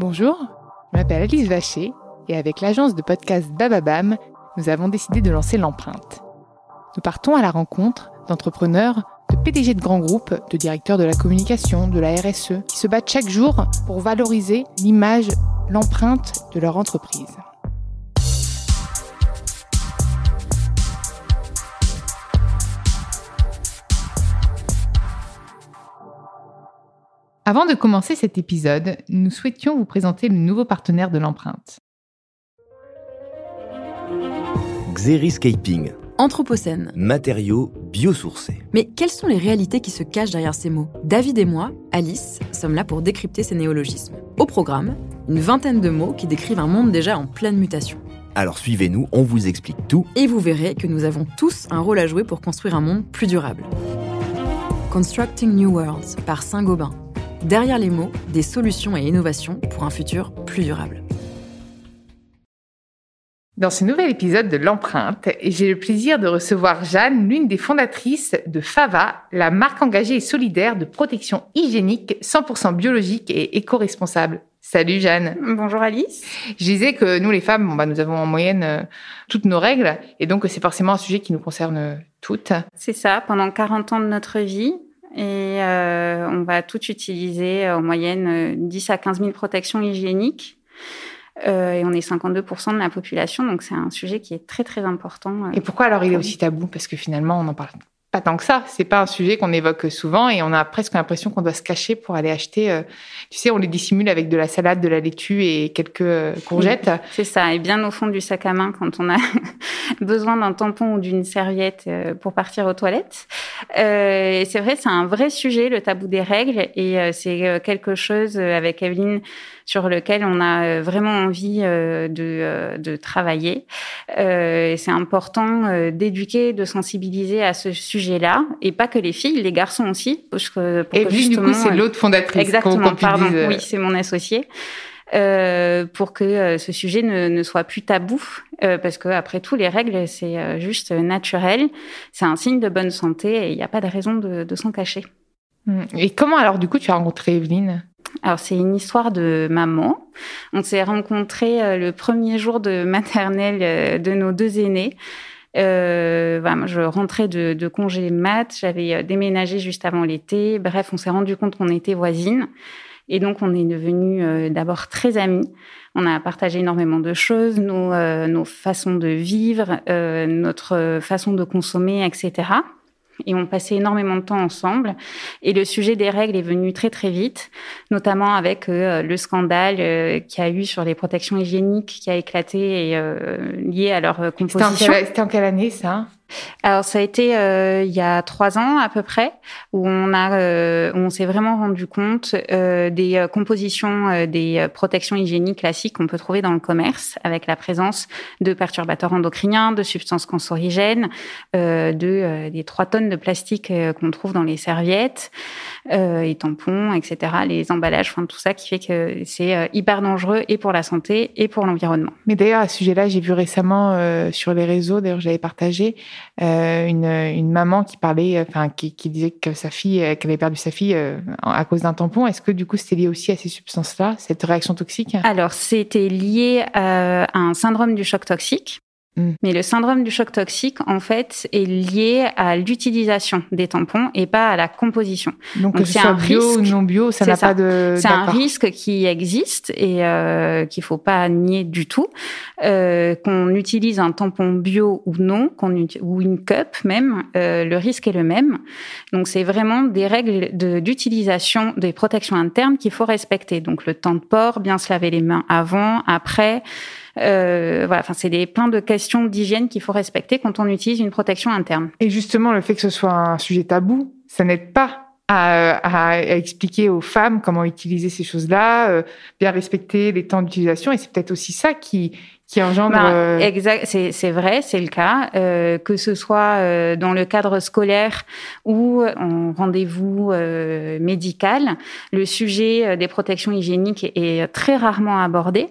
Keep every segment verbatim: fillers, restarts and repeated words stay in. Bonjour, je m'appelle Alice Vachet et avec l'agence de podcast Bababam, nous avons décidé de lancer L'Empreinte. Nous partons à la rencontre d'entrepreneurs, de P D G de grands groupes, de directeurs de la communication, de la R S E, qui se battent chaque jour pour valoriser l'image, l'empreinte de leur entreprise. Avant de commencer cet épisode, nous souhaitions vous présenter le nouveau partenaire de L'Empreinte. Xeriscaping. Anthropocène. Matériaux biosourcés. Mais quelles sont les réalités qui se cachent derrière ces mots ? David et moi, Alice, sommes là pour décrypter ces néologismes. Au programme, une vingtaine de mots qui décrivent un monde déjà en pleine mutation. Alors suivez-nous, on vous explique tout. Et vous verrez que nous avons tous un rôle à jouer pour construire un monde plus durable. Constructing New Worlds par Saint-Gobain. Derrière les mots, des solutions et innovations pour un futur plus durable. Dans ce nouvel épisode de L'Empreinte, j'ai le plaisir de recevoir Jeanne, l'une des fondatrices de Fava, la marque engagée et solidaire de protection hygiénique cent pour cent biologique et éco-responsable. Salut Jeanne. Bonjour Alice. Je disais que nous les femmes, bon, bah, nous avons en moyenne euh, toutes nos règles et donc c'est forcément un sujet qui nous concerne toutes. C'est ça, pendant quarante ans de notre vie. Et euh, on va toutes utiliser euh, en moyenne euh, dix à quinze mille protections hygiéniques. Euh, et on est cinquante-deux pour cent de la population, donc c'est un sujet qui est très très important. Euh, et pourquoi alors il est aussi tabou ? Parce que finalement, on n'en parle pas tant que ça. C'est pas un sujet qu'on évoque souvent et on a presque l'impression qu'on doit se cacher pour aller acheter. Euh, tu sais, on les dissimule avec de la salade, de la laitue et quelques euh, courgettes. C'est ça, et bien au fond du sac à main quand on a besoin d'un tampon ou d'une serviette pour partir aux toilettes. Euh, et c'est vrai, c'est un vrai sujet, le tabou des règles, et euh, c'est quelque chose euh, avec Evelyne sur lequel on a vraiment envie euh, de, euh, de travailler. Euh, et c'est important euh, d'éduquer, de sensibiliser à ce sujet-là, et pas que les filles, les garçons aussi. Parce que, pour et que puis, du coup, c'est euh, l'autre fondatrice. Exactement, pardon, dise... oui, c'est mon associée. Euh, pour que euh, ce sujet ne, ne soit plus tabou, euh, parce que après tout, les règles, c'est euh, juste euh, naturel, c'est un signe de bonne santé et il n'y a pas de raison de, de s'en cacher. Et comment alors, du coup, tu as rencontré Evelyne ? Alors, c'est une histoire de maman. On s'est rencontrés euh, le premier jour de maternelle euh, de nos deux aînés. Euh, bah, moi, je rentrais de, de congé mat, j'avais déménagé juste avant l'été. Bref, on s'est rendu compte qu'on était voisines. Et donc, on est devenus euh, d'abord très amis. On a partagé énormément de choses, nos, euh, nos façons de vivre, euh, notre façon de consommer, et cetera. Et on passait énormément de temps ensemble. Et le sujet des règles est venu très, très vite, notamment avec euh, le scandale euh, qu'il y a eu sur les protections hygiéniques qui a éclaté et euh, lié à leur composition. C'était en quelle, c'était en quelle année, ça ? Alors, ça a été euh, il y a trois ans à peu près, où on a, euh, où on s'est vraiment rendu compte euh, des euh, compositions euh, des protections hygiéniques classiques qu'on peut trouver dans le commerce, avec la présence de perturbateurs endocriniens, de substances cancérigènes, euh, de euh, des trois tonnes de plastique euh, qu'on trouve dans les serviettes, euh, les tampons, et cetera, les emballages, enfin tout ça qui fait que c'est euh, hyper dangereux et pour la santé et pour l'environnement. Mais d'ailleurs, à ce sujet-là, j'ai vu récemment euh, sur les réseaux, d'ailleurs, je l'avais partagé. Euh, une, une maman qui parlait, enfin qui, qui disait que sa fille, euh, qu'elle avait perdu sa fille euh, à cause d'un tampon. Est-ce que du coup c'était lié aussi à ces substances-là, cette réaction toxique ? Alors c'était lié à, à un syndrome du choc toxique. Mmh. Mais le syndrome du choc toxique, en fait, est lié à l'utilisation des tampons et pas à la composition. Donc, Donc que c'est ce soit un bio risque, ou non bio, ça n'a ça. pas de. C'est d'accord. un risque qui existe et euh, qu'il faut pas nier du tout. Euh, qu'on utilise un tampon bio ou non, qu'on ou une cup même, euh, le risque est le même. Donc c'est vraiment des règles de, d'utilisation des protections internes qu'il faut respecter. Donc le temps de port, bien se laver les mains avant, après. Euh, voilà, enfin, c'est des, plein de questions d'hygiène qu'il faut respecter quand on utilise une protection interne. Et justement, le fait que ce soit un sujet tabou, ça n'aide pas à, à, à expliquer aux femmes comment utiliser ces choses-là, euh, bien respecter les temps d'utilisation. Et c'est peut-être aussi ça qui, qui engendre... Ben, exact, c'est, c'est vrai, c'est le cas. Euh, que ce soit euh, dans le cadre scolaire ou en rendez-vous euh, médical, le sujet des protections hygiéniques est très rarement abordé.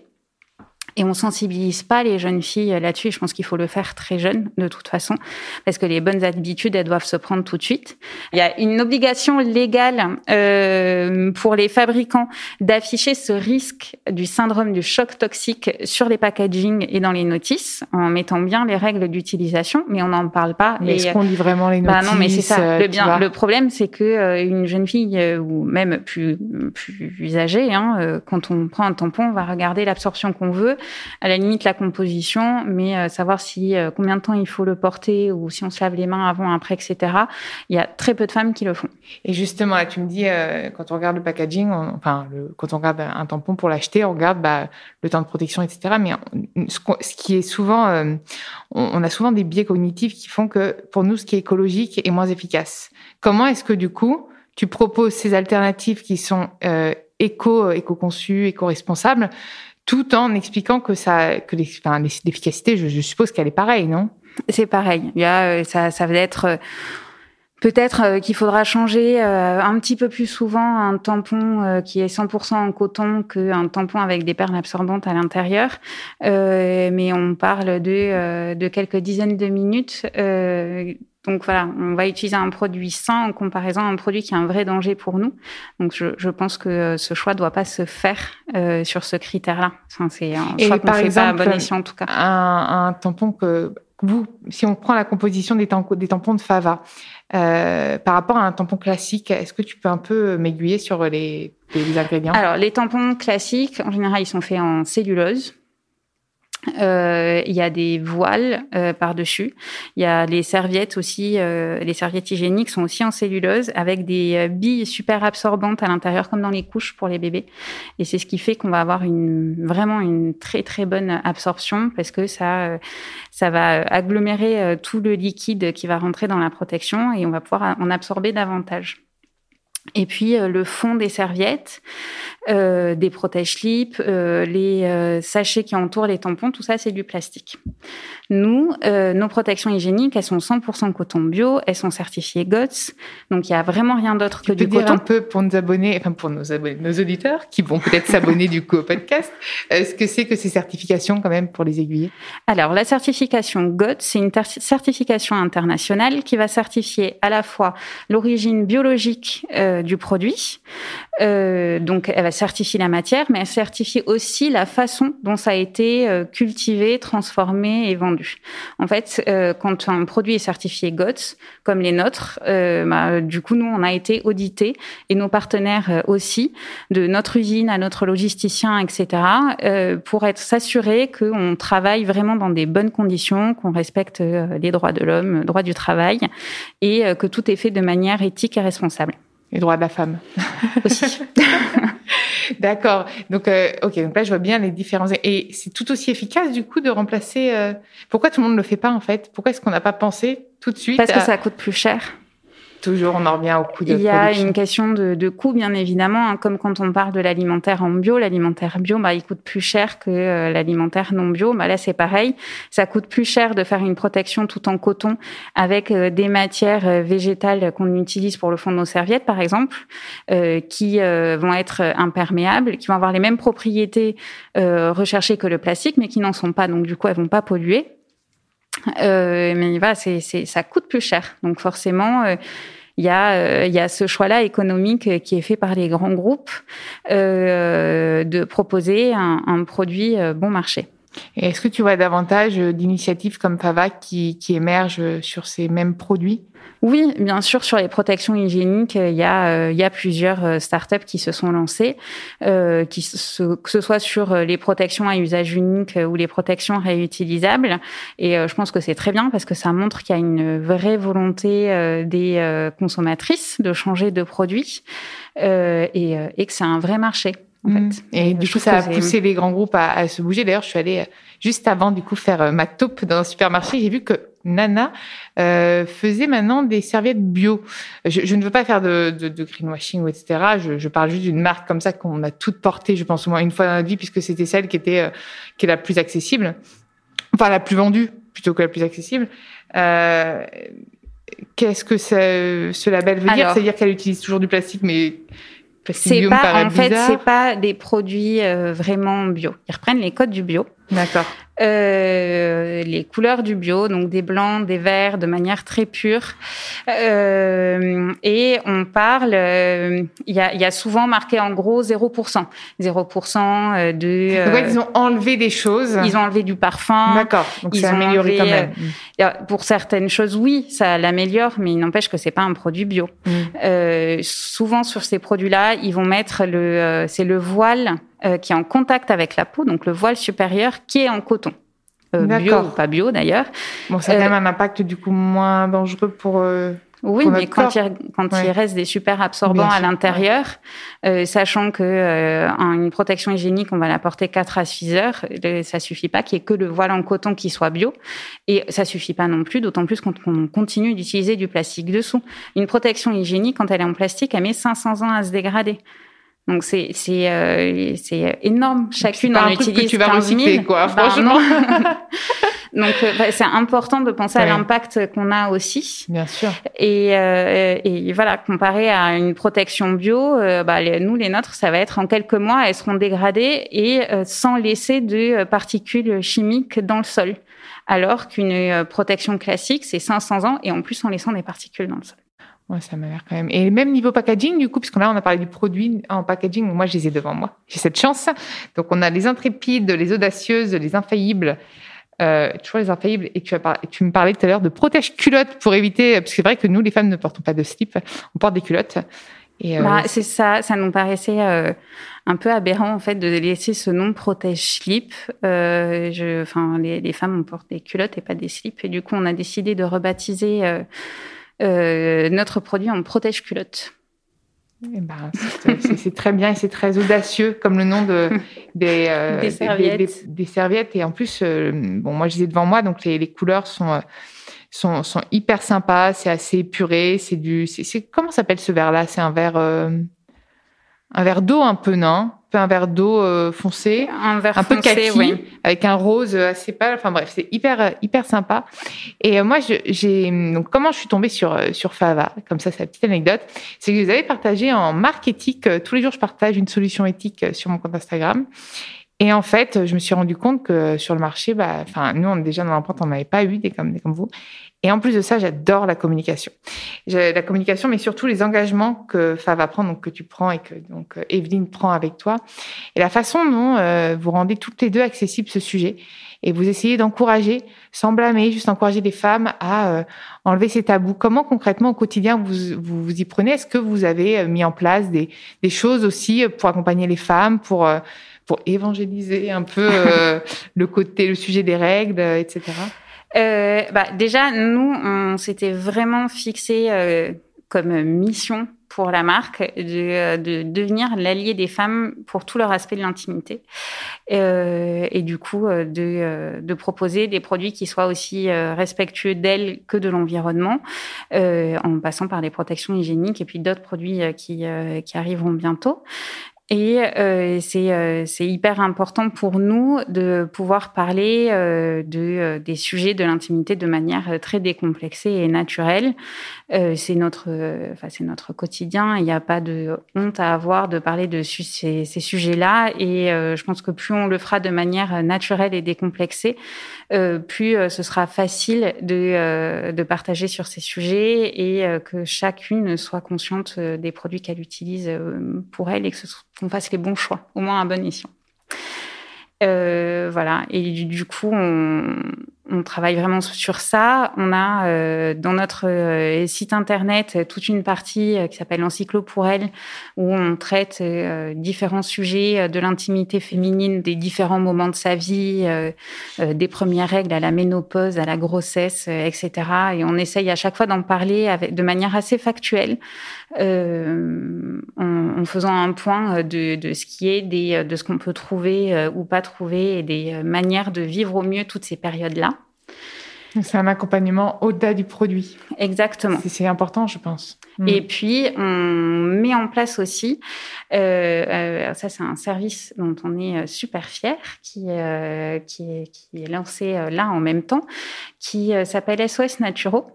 Et on sensibilise pas les jeunes filles là-dessus. Et je pense qu'il faut le faire très jeune, de toute façon, parce que les bonnes habitudes, elles doivent se prendre tout de suite. Il y a une obligation légale euh, pour les fabricants d'afficher ce risque du syndrome du choc toxique sur les packagings et dans les notices, en mettant bien les règles d'utilisation, mais on n'en parle pas. Mais et est-ce qu'on lit vraiment les notices? Bah non, mais c'est ça. Le, bien, le problème, c'est que euh, une jeune fille euh, ou même plus plus âgée, hein, euh, quand on prend un tampon, on va regarder l'absorption qu'on veut, à la limite la composition, mais euh, savoir si euh, combien de temps il faut le porter ou si on se lave les mains avant, après, et cetera. Il y a très peu de femmes qui le font. Et justement, là, tu me dis euh, quand on regarde le packaging, on, enfin le, quand on regarde un tampon pour l'acheter, on regarde bah, le temps de protection, et cetera. Mais on, ce, ce qui est souvent, euh, on, on a souvent des biais cognitifs qui font que pour nous, ce qui est écologique est moins efficace. Comment est-ce que du coup, tu proposes ces alternatives qui sont euh, éco, éco-conçues, éco-responsables, tout en expliquant que ça, que les, enfin, les, l'efficacité, je, je suppose qu'elle est pareille, non ? C'est pareil. Il y a, ça, ça va être. Euh... Peut-être qu'il faudra changer un petit peu plus souvent un tampon qui est cent pour cent en coton qu'un tampon avec des perles absorbantes à l'intérieur. Euh, mais on parle de, de quelques dizaines de minutes. Euh, donc voilà, on va utiliser un produit sain en comparaison à un produit qui a un vrai danger pour nous. Donc je, je pense que ce choix ne doit pas se faire euh, sur ce critère-là. Enfin, c'est un choix Et qu'on ne fait exemple, pas à bon escient en tout cas. Un, un tampon que... Vous, si on prend la composition des tampons, des tampons de Fava, euh, par rapport à un tampon classique, est-ce que tu peux un peu m'aiguiller sur les, les ingrédients ? Alors, les tampons classiques, en général, ils sont faits en cellulose. Il euh, y a des voiles euh, par-dessus. Il y a les serviettes aussi. Euh, les serviettes hygiéniques sont aussi en cellulose avec des billes super absorbantes à l'intérieur, comme dans les couches pour les bébés. Et c'est ce qui fait qu'on va avoir une, vraiment une très très bonne absorption parce que ça, euh, ça va agglomérer tout le liquide qui va rentrer dans la protection et on va pouvoir en absorber davantage. Et puis, euh, le fond des serviettes, euh, des protège-slips, euh, les euh, sachets qui entourent les tampons, tout ça, c'est du plastique. Nous, euh, nos protections hygiéniques, elles sont cent pour cent coton bio, elles sont certifiées GOTS, donc il n'y a vraiment rien d'autre que du coton. Tu peux dire un peu pour nos abonnés, enfin pour nos abonnés, nos auditeurs, qui vont peut-être s'abonner du coup au podcast, euh, ce que c'est que ces certifications quand même pour les aiguiller ? Alors, la certification GOTS, c'est une ter- certification internationale qui va certifier à la fois l'origine biologique euh, du produit. Euh, donc, elle va certifier la matière, mais elle certifie aussi la façon dont ça a été euh, cultivé, transformé et vendu. En fait, euh, quand un produit est certifié GOTS, comme les nôtres, euh, bah, du coup, nous, on a été audités et nos partenaires euh, aussi, de notre usine à notre logisticien, et cetera, euh, pour être s'assurer qu'on travaille vraiment dans des bonnes conditions, qu'on respecte euh, les droits de l'homme, droits du travail et euh, que tout est fait de manière éthique et responsable. Les droits de la femme. Aussi. D'accord. Donc, euh, ok. Donc là, je vois bien les différences. Et c'est tout aussi efficace, du coup, de remplacer. Euh... Pourquoi tout le monde ne le fait pas, en fait ? Pourquoi est-ce qu'on n'a pas pensé tout de suite ? Parce à... que ça coûte plus cher. Toujours, on en revient au coût de production. Il y a une question de, de coût, bien évidemment. Hein, comme quand on parle de l'alimentaire en bio, l'alimentaire bio, bah, il coûte plus cher que euh, l'alimentaire non bio. Bah, là, c'est pareil. Ça coûte plus cher de faire une protection tout en coton avec euh, des matières euh, végétales qu'on utilise pour le fond de nos serviettes, par exemple, euh, qui euh, vont être imperméables, qui vont avoir les mêmes propriétés euh, recherchées que le plastique, mais qui n'en sont pas. Donc, du coup, elles vont pas polluer. Euh, mais voilà, c'est, c'est, ça coûte plus cher. Donc forcément, euh, il y a, euh, il y a ce choix-là économique qui est fait par les grands groupes euh, de proposer un, un produit bon marché. Et est-ce que tu vois davantage d'initiatives comme Fava qui, qui émergent sur ces mêmes produits ? Oui, bien sûr, sur les protections hygiéniques, il y a, euh, il y a plusieurs startups qui se sont lancées, euh, qui se, que ce soit sur les protections à usage unique ou les protections réutilisables. Et euh, je pense que c'est très bien parce que ça montre qu'il y a une vraie volonté euh, des euh, consommatrices de changer de produit euh, et, et que c'est un vrai marché. En fait. mmh. Et, Et du coup, ça a poussé les grands groupes à, à se bouger. D'ailleurs, je suis allée juste avant du coup faire ma taupe dans un supermarché. J'ai vu que Nana euh, faisait maintenant des serviettes bio. Je, je ne veux pas faire de, de, de greenwashing, et cetera. Je, je parle juste d'une marque comme ça qu'on a toutes portée, je pense, au moins une fois dans notre vie, puisque c'était celle qui était euh, qui est la plus accessible, enfin la plus vendue plutôt que la plus accessible. Euh, qu'est-ce que ça, ce label veut Alors... dire ? C'est-à-dire qu'elle utilise toujours du plastique, mais C'est pas, en fait, c'est pas des produits euh, vraiment bio. Ils reprennent les codes du bio. D'accord. Euh, les couleurs du bio, donc des blancs, des verts, de manière très pure. Euh, et on parle, il euh, y, a, y a souvent marqué en gros zéro pour cent. zéro pour cent de... Donc, ouais, euh, ils ont enlevé des choses. Ils ont enlevé du parfum. D'accord, donc c'est amélioré enlevé, quand même. Euh, pour certaines choses, oui, ça l'améliore, mais il n'empêche que c'est pas un produit bio. Mmh. Euh, souvent, sur ces produits-là, ils vont mettre le... Euh, c'est le voile Euh, qui est en contact avec la peau, donc le voile supérieur qui est en coton. Euh, bio ou pas bio d'ailleurs. Bon, ça a quand même un impact du coup moins dangereux pour. Euh, oui, pour mais notre quand, corps. Il, quand ouais. il reste des super absorbants à l'intérieur, euh, sachant que euh, une protection hygiénique, on va la porter quatre à six heures, ça suffit pas qu'il y ait que le voile en coton qui soit bio, et ça suffit pas non plus, d'autant plus quand on continue d'utiliser du plastique dessous. Une protection hygiénique, quand elle est en plastique, elle met cinq cents ans à se dégrader. Donc c'est c'est euh, c'est énorme. Chacune en utilise quinze mille. Quoi, franchement. Donc euh, c'est important de penser ouais. à l'impact qu'on a aussi. Bien sûr. Et euh, et voilà, comparé à une protection bio, euh, bah les, nous les nôtres, ça va être en quelques mois, elles seront dégradées et euh, sans laisser de particules chimiques dans le sol. Alors qu'une protection classique, c'est cinq cents ans et en plus en laissant des particules dans le sol. Ouais, ça m'a l'air quand même. Et même niveau packaging, du coup, puisqu'on là, on a parlé du produit en packaging, moi, je les ai devant moi. J'ai cette chance. Donc, on a les intrépides, les audacieuses, les infaillibles. Euh, toujours les infaillibles. Et tu, as par... tu me parlais tout à l'heure de protège-culottes pour éviter... Parce que c'est vrai que nous, les femmes, ne portons pas de slip. On porte des culottes. Et euh... bah, c'est ça. Ça nous paraissait euh, un peu aberrant, en fait, de laisser ce nom protège-slip. Euh, je... Enfin, les, les femmes, on porte des culottes et pas des slips. Et du coup, on a décidé de rebaptiser... Euh... Euh, notre produit en protège-culotte. Eh ben, c'est, c'est, c'est très bien et c'est très audacieux comme le nom de, des, euh, des, serviettes. Des, des, des serviettes. Et en plus, euh, bon, moi, je les ai devant moi, donc les, les couleurs sont, sont, sont hyper sympas, c'est assez épuré. C'est du, c'est, c'est, comment s'appelle ce verre-là ? C'est un verre, euh, un verre d'eau un peu, non ? Un verre d'eau euh, foncé, un, verre un peu foncé, kaki, oui. Avec un rose assez pâle. Enfin bref, c'est hyper hyper sympa. Et euh, moi, je, j'ai donc comment je suis tombée sur sur Fava. Comme ça, c'est la petite anecdote. C'est que vous avez partagé en marque éthique. Tous les jours, je partage une solution éthique sur mon compte Instagram. Et en fait, je me suis rendu compte que sur le marché, bah, enfin, nous, on déjà dans l'empreinte, on n'avait pas eu des comme des comme vous. Et en plus de ça, j'adore la communication. J'ai la communication, mais surtout les engagements que Fava prend, donc que tu prends et que donc Evelyne prend avec toi, et la façon dont euh, vous rendez toutes les deux accessibles ce sujet. Et vous essayez d'encourager, sans blâmer, juste encourager les femmes à euh, enlever ces tabous. Comment concrètement au quotidien vous vous, vous y prenez ? Est-ce que vous avez mis en place des des choses aussi pour accompagner les femmes, pour euh, pour évangéliser un peu euh, le côté, le sujet des règles, euh, et cetera. Euh, bah déjà, nous, on s'était vraiment fixé euh, comme mission pour la marque de, de devenir l'allié des femmes pour tout leur aspect de l'intimité. Euh, et du coup, de, de proposer des produits qui soient aussi respectueux d'elles que de l'environnement, euh, en passant par les protections hygiéniques et puis d'autres produits qui, euh, qui arriveront bientôt. Et euh, c'est, euh, c'est hyper important pour nous de pouvoir parler euh, de, euh, des sujets de l'intimité de manière très décomplexée et naturelle. Euh, c'est, notre, euh, enfin, c'est notre quotidien. Il n'y a pas de honte à avoir de parler de su- ces, ces sujets-là. Et euh, je pense que plus on le fera de manière naturelle et décomplexée, euh, plus euh, ce sera facile de, euh, de partager sur ces sujets et euh, que chacune soit consciente des produits qu'elle utilise euh, pour elle et que ce soit qu'on fasse les bons choix, au moins à bonne mission. Euh, voilà, et du, du coup, on, on travaille vraiment sur ça. On a euh, dans notre euh, site internet toute une partie euh, qui s'appelle l'encyclo pour elle, où on traite euh, différents sujets de l'intimité féminine, des différents moments de sa vie, euh, euh, des premières règles à la ménopause, à la grossesse, euh, et cetera. Et on essaye à chaque fois d'en parler avec, de manière assez factuelle, euh, en, en faisant un point de, de ce qui est des, de ce qu'on peut trouver euh, ou pas trouver et des manières de vivre au mieux toutes ces périodes-là. C'est un accompagnement au-delà du produit. Exactement. C'est, c'est important, je pense. Et mmh. puis, on met en place aussi, euh, euh, ça c'est un service dont on est super fiers, qui, euh, qui, est, qui est lancé euh, là en même temps, qui euh, s'appelle S O S Naturo.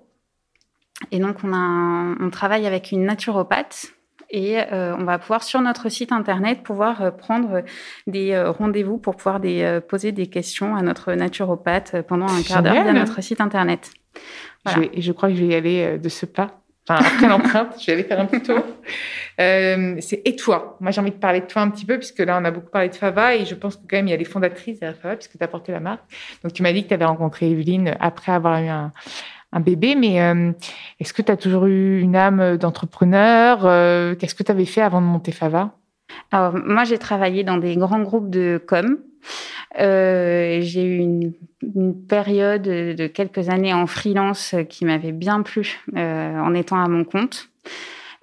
Et donc, on, a, on travaille avec une naturopathe et euh, on va pouvoir sur notre site internet pouvoir euh, prendre des euh, rendez-vous pour pouvoir des, euh, poser des questions à notre naturopathe pendant un quart d'heure via notre site internet. Voilà. Je, vais, je crois que je vais y aller euh, de ce pas. Enfin, après l'empreinte, je vais aller faire un petit tour. Euh, c'est et toi. Moi, j'ai envie de parler de toi un petit peu, puisque là, on a beaucoup parlé de Fava, et je pense que quand même, il y a les fondatrices derrière Fava, puisque tu as porté la marque. Donc, tu m'as dit que tu avais rencontré Evelyne après avoir eu un, un bébé, mais euh, est-ce que tu as toujours eu une âme d'entrepreneur ? euh, Qu'est-ce que tu avais fait avant de monter Fava ? Alors, moi, j'ai travaillé dans des grands groupes de com. Euh, j'ai eu une, une période de quelques années en freelance qui m'avait bien plu euh, en étant à mon compte.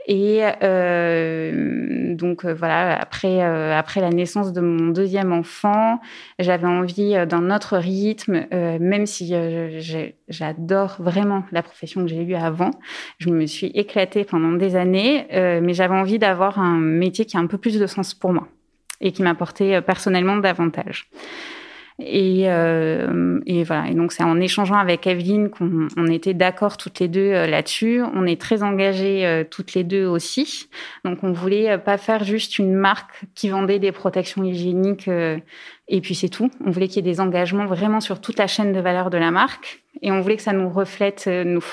Et euh, donc euh, voilà, après euh, après la naissance de mon deuxième enfant, j'avais envie euh, d'un autre rythme, euh, même si euh, j'ai, j'adore vraiment la profession que j'ai eue avant. Je me suis éclatée pendant des années, euh, mais j'avais envie d'avoir un métier qui a un peu plus de sens pour moi et qui m'apportait euh, personnellement davantage. Et, euh, et voilà. Et donc, c'est en échangeant avec Evelyne qu'on on était d'accord toutes les deux euh, là-dessus. On est très engagées euh, toutes les deux aussi. Donc, on voulait euh, pas faire juste une marque qui vendait des protections hygiéniques euh, et puis c'est tout. On voulait qu'il y ait des engagements vraiment sur toute la chaîne de valeur de la marque et on voulait que ça nous reflète euh, nous.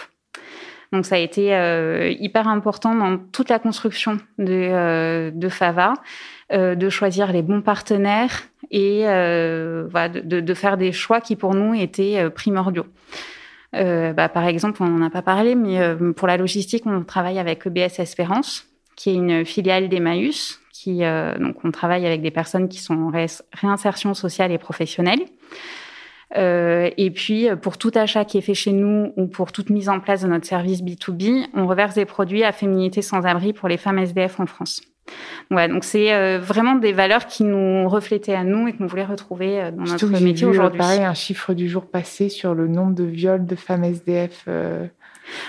Donc, ça a été euh, hyper important dans toute la construction de, euh, de Fava, euh, de choisir les bons partenaires et euh, voilà, de, de faire des choix qui, pour nous, étaient primordiaux. Euh, bah, par exemple, on n'en a pas parlé, mais euh, pour la logistique, on travaille avec E B S Espérance, qui est une filiale d'Emmaüs. Qui, euh, donc, on travaille avec des personnes qui sont en ré- réinsertion sociale et professionnelle. Euh, et puis, pour tout achat qui est fait chez nous ou pour toute mise en place de notre service B deux B, on reverse des produits à Féminité Sans Abri pour les femmes S D F en France. Ouais, donc, c'est euh, vraiment des valeurs qui nous reflétaient à nous et que nous voulions retrouver euh, dans Surtout notre métier vu, aujourd'hui. Pareil, un chiffre du jour passé sur le nombre de viols de femmes S D F. Euh,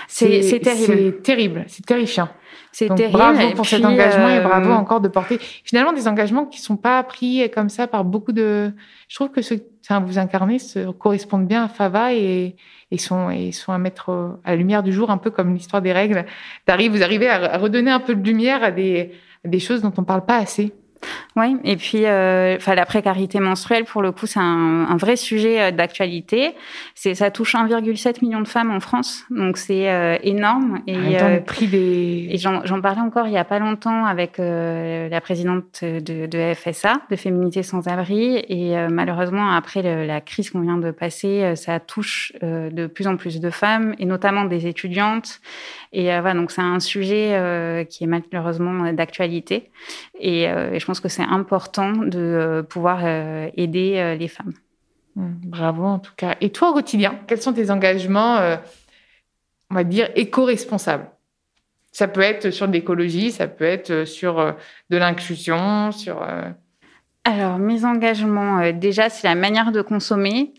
c'est, c'est, c'est terrible. C'est terrible, c'est terrifiant. C'est donc, terrible. Bravo pour puis, cet engagement euh... et bravo encore de porter. Finalement, des engagements qui ne sont pas pris comme ça par beaucoup de. Je trouve que ce que enfin, vous incarnez se... correspondent bien à Fava et... et sont et sont à mettre à la lumière du jour, un peu comme l'histoire des règles. T'arrives, vous arrivez à redonner un peu de lumière à des des choses dont on ne parle pas assez. Oui, et puis euh, enfin, la précarité menstruelle, pour le coup, c'est un, un vrai sujet d'actualité. C'est, ça touche un virgule sept million de femmes en France, donc c'est euh, énorme. Et, en même temps, le prix des... et j'en, j'en parlais encore il n'y a pas longtemps avec euh, la présidente de, de F S A, de Féminité Sans Abri, et euh, malheureusement, après le, la crise qu'on vient de passer, ça touche euh, de plus en plus de femmes, et notamment des étudiantes. Et euh, voilà, donc c'est un sujet euh, qui est malheureusement d'actualité, et, euh, et je pense que c'est important de pouvoir euh, aider euh, les femmes. Bravo en tout cas. Et toi au quotidien, quels sont tes engagements, euh, on va dire, éco-responsables ? Ça peut être sur de l'écologie, ça peut être sur euh, de l'inclusion, sur... Euh... Alors, mes engagements, euh, déjà, c'est la manière de consommer...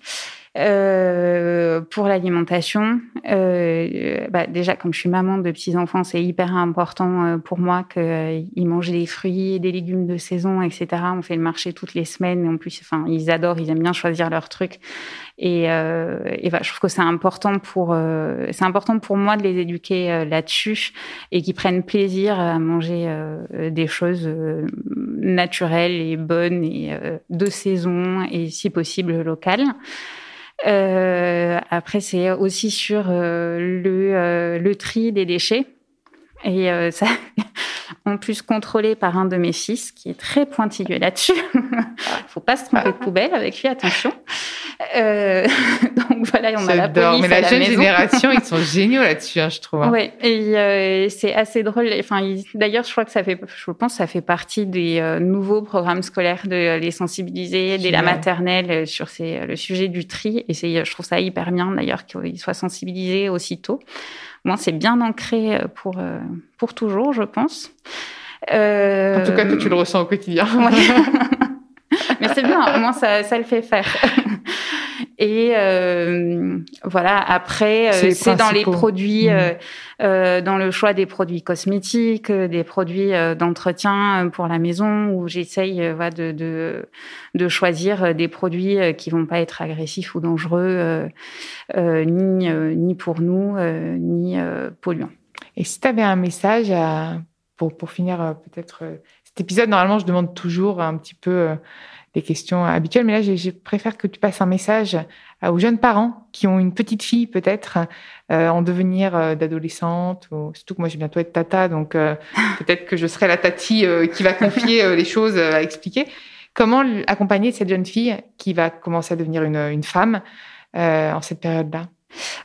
Euh, pour l'alimentation, euh, bah déjà comme je suis maman de petits enfants, c'est hyper important pour moi qu'ils euh, mangent des fruits et des légumes de saison, et cetera. On fait le marché toutes les semaines, et en plus, enfin, ils adorent, ils aiment bien choisir leurs trucs. Et, euh, et bah, je trouve que c'est important pour euh, c'est important pour moi de les éduquer euh, là-dessus et qu'ils prennent plaisir à manger euh, des choses euh, naturelles et bonnes et euh, de saison et si possible locales. Euh, après, c'est aussi sur euh, le euh, le tri des déchets et euh, ça. En plus contrôlé par un de mes fils qui est très pointilleux là-dessus. Faut pas se tromper de poubelle avec lui, attention. Euh, donc voilà, on J'adore. a la police mais la à la jeune maison. Génération, ils sont géniaux là-dessus, hein, je trouve. Hein. Ouais, et euh, c'est assez drôle. Enfin, ils, d'ailleurs, je crois que ça fait, je pense, que ça fait partie des euh, nouveaux programmes scolaires de euh, les sensibiliser dès Génial. la maternelle euh, sur ces, euh, le sujet du tri. Et c'est, je trouve ça hyper bien d'ailleurs qu'ils soient sensibilisés aussitôt. Moi, c'est bien ancré pour euh, pour toujours, je pense. Euh... En tout cas, toi, tu le ressens au quotidien. Ouais. Mais c'est bien, au moins, ça, ça le fait faire. Et euh, voilà, après, c'est, c'est dans les produits, mmh. euh, euh, dans le choix des produits cosmétiques, des produits euh, d'entretien pour la maison, où j'essaye euh, voilà, de, de, de choisir des produits qui vont pas être agressifs ou dangereux, euh, euh, ni, euh, ni pour nous, euh, ni euh, polluants. Et si tu avais un message à... pour, pour finir peut-être cet épisode, normalement, je demande toujours un petit peu des questions habituelles, mais là, je, je préfère que tu passes un message aux jeunes parents qui ont une petite fille, peut-être, euh, en devenir euh, d'adolescente, ou... surtout que moi, je vais bientôt être tata, donc euh, peut-être que je serai la tati euh, qui va confier euh, les choses euh, à expliquer. Comment accompagner cette jeune fille qui va commencer à devenir une, une femme euh, en cette période-là?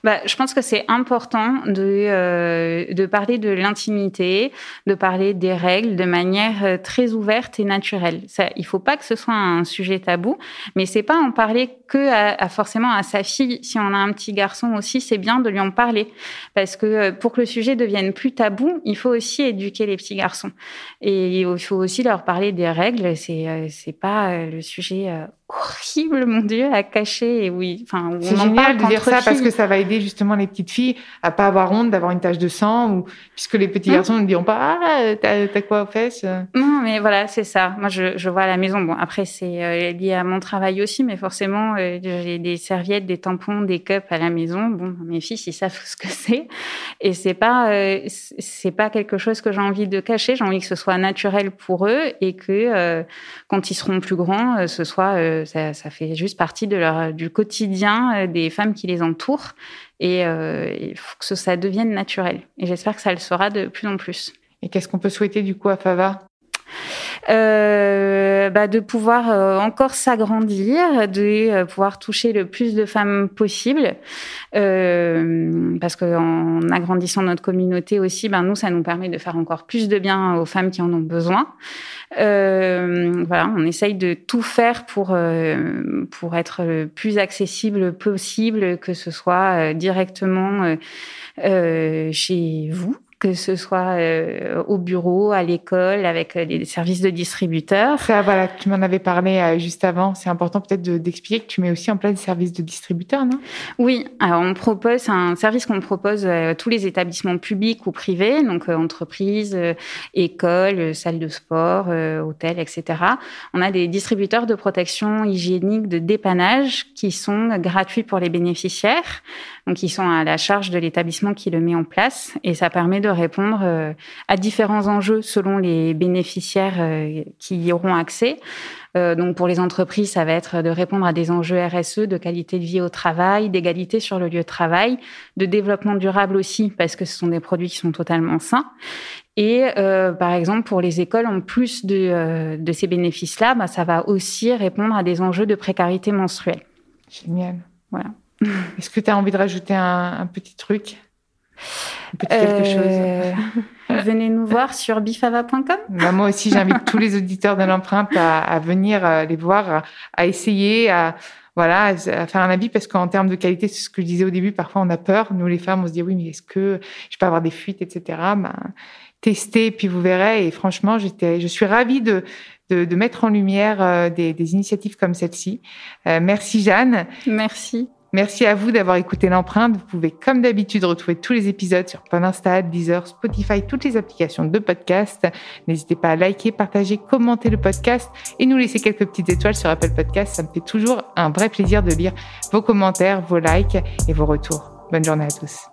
Bah, je pense que c'est important de, euh, de parler de l'intimité, de parler des règles de manière très ouverte et naturelle. Ça, il ne faut pas que ce soit un sujet tabou, mais ce n'est pas en parler que à, à forcément à sa fille. Si on a un petit garçon aussi, c'est bien de lui en parler. Parce que pour que le sujet devienne plus tabou, il faut aussi éduquer les petits garçons. Et il faut aussi leur parler des règles. Ce n'est pas le sujet... Euh, horrible, mon Dieu, à cacher. Et oui, enfin, on c'est en génial de dire ça filles. Parce que ça va aider justement les petites filles à pas avoir honte d'avoir une tache de sang, ou puisque les petits mmh. garçons ne diront pas ah t'as, t'as quoi aux fesses. Non, mais voilà, c'est ça. Moi, je, je vois à la maison. Bon, après, c'est euh, lié à mon travail aussi, mais forcément, euh, j'ai des serviettes, des tampons, des cups à la maison. Bon, mes filles, ils savent ce que c'est, et c'est pas euh, c'est pas quelque chose que j'ai envie de cacher. J'ai envie que ce soit naturel pour eux et que euh, quand ils seront plus grands, euh, ce soit euh, Ça, ça fait juste partie de leur, du quotidien des femmes qui les entourent. Et euh, il faut que ça devienne naturel. Et j'espère que ça le sera de plus en plus. Et qu'est-ce qu'on peut souhaiter du coup à Fava ? Euh, bah de pouvoir euh, encore s'agrandir, de euh, pouvoir toucher le plus de femmes possible, euh, parce qu'en agrandissant notre communauté aussi, ben nous ça nous permet de faire encore plus de bien aux femmes qui en ont besoin. Euh, voilà, on essaye de tout faire pour euh, pour être le plus accessible possible, que ce soit euh, directement euh, euh, chez vous. Que ce soit euh, au bureau, à l'école, avec euh, les services de distributeurs. Ça, voilà, tu m'en avais parlé euh, juste avant. C'est important peut-être de, d'expliquer que tu mets aussi en place des services de distributeurs, non ? Oui, alors on propose, c'est un service qu'on propose à tous les établissements publics ou privés, donc euh, entreprises, euh, écoles, euh, salles de sport, euh, hôtels, et cetera. On a des distributeurs de protection hygiénique, de dépannage, qui sont gratuits pour les bénéficiaires. Donc, ils sont à la charge de l'établissement qui le met en place, et ça permet de répondre euh, à différents enjeux selon les bénéficiaires euh, qui y auront accès. Euh, donc, pour les entreprises, ça va être de répondre à des enjeux R S E, de qualité de vie au travail, d'égalité sur le lieu de travail, de développement durable aussi, parce que ce sont des produits qui sont totalement sains. Et euh, par exemple, pour les écoles, en plus de, euh, de ces bénéfices-là, bah, ça va aussi répondre à des enjeux de précarité menstruelle. Génial. Voilà. Est-ce que tu as envie de rajouter un, un petit truc ? Quelque euh... chose. Venez nous voir sur bifava point com. Ben moi aussi, j'invite tous les auditeurs de l'empreinte à, à venir les voir, à essayer, à, voilà, à faire un avis, parce qu'en termes de qualité, c'est ce que je disais au début, parfois on a peur. Nous, les femmes, on se dit oui, mais est-ce que je peux avoir des fuites, et cetera. Ben, testez, puis vous verrez. Et franchement, j'étais, je suis ravie de... De, de mettre en lumière des, des initiatives comme celle-ci. Euh, merci Jeanne. Merci. Merci à vous d'avoir écouté l'empreinte. Vous pouvez, comme d'habitude, retrouver tous les épisodes sur Insta, Deezer, Spotify, toutes les applications de podcast. N'hésitez pas à liker, partager, commenter le podcast et nous laisser quelques petites étoiles sur Apple Podcast. Ça me fait toujours un vrai plaisir de lire vos commentaires, vos likes et vos retours. Bonne journée à tous.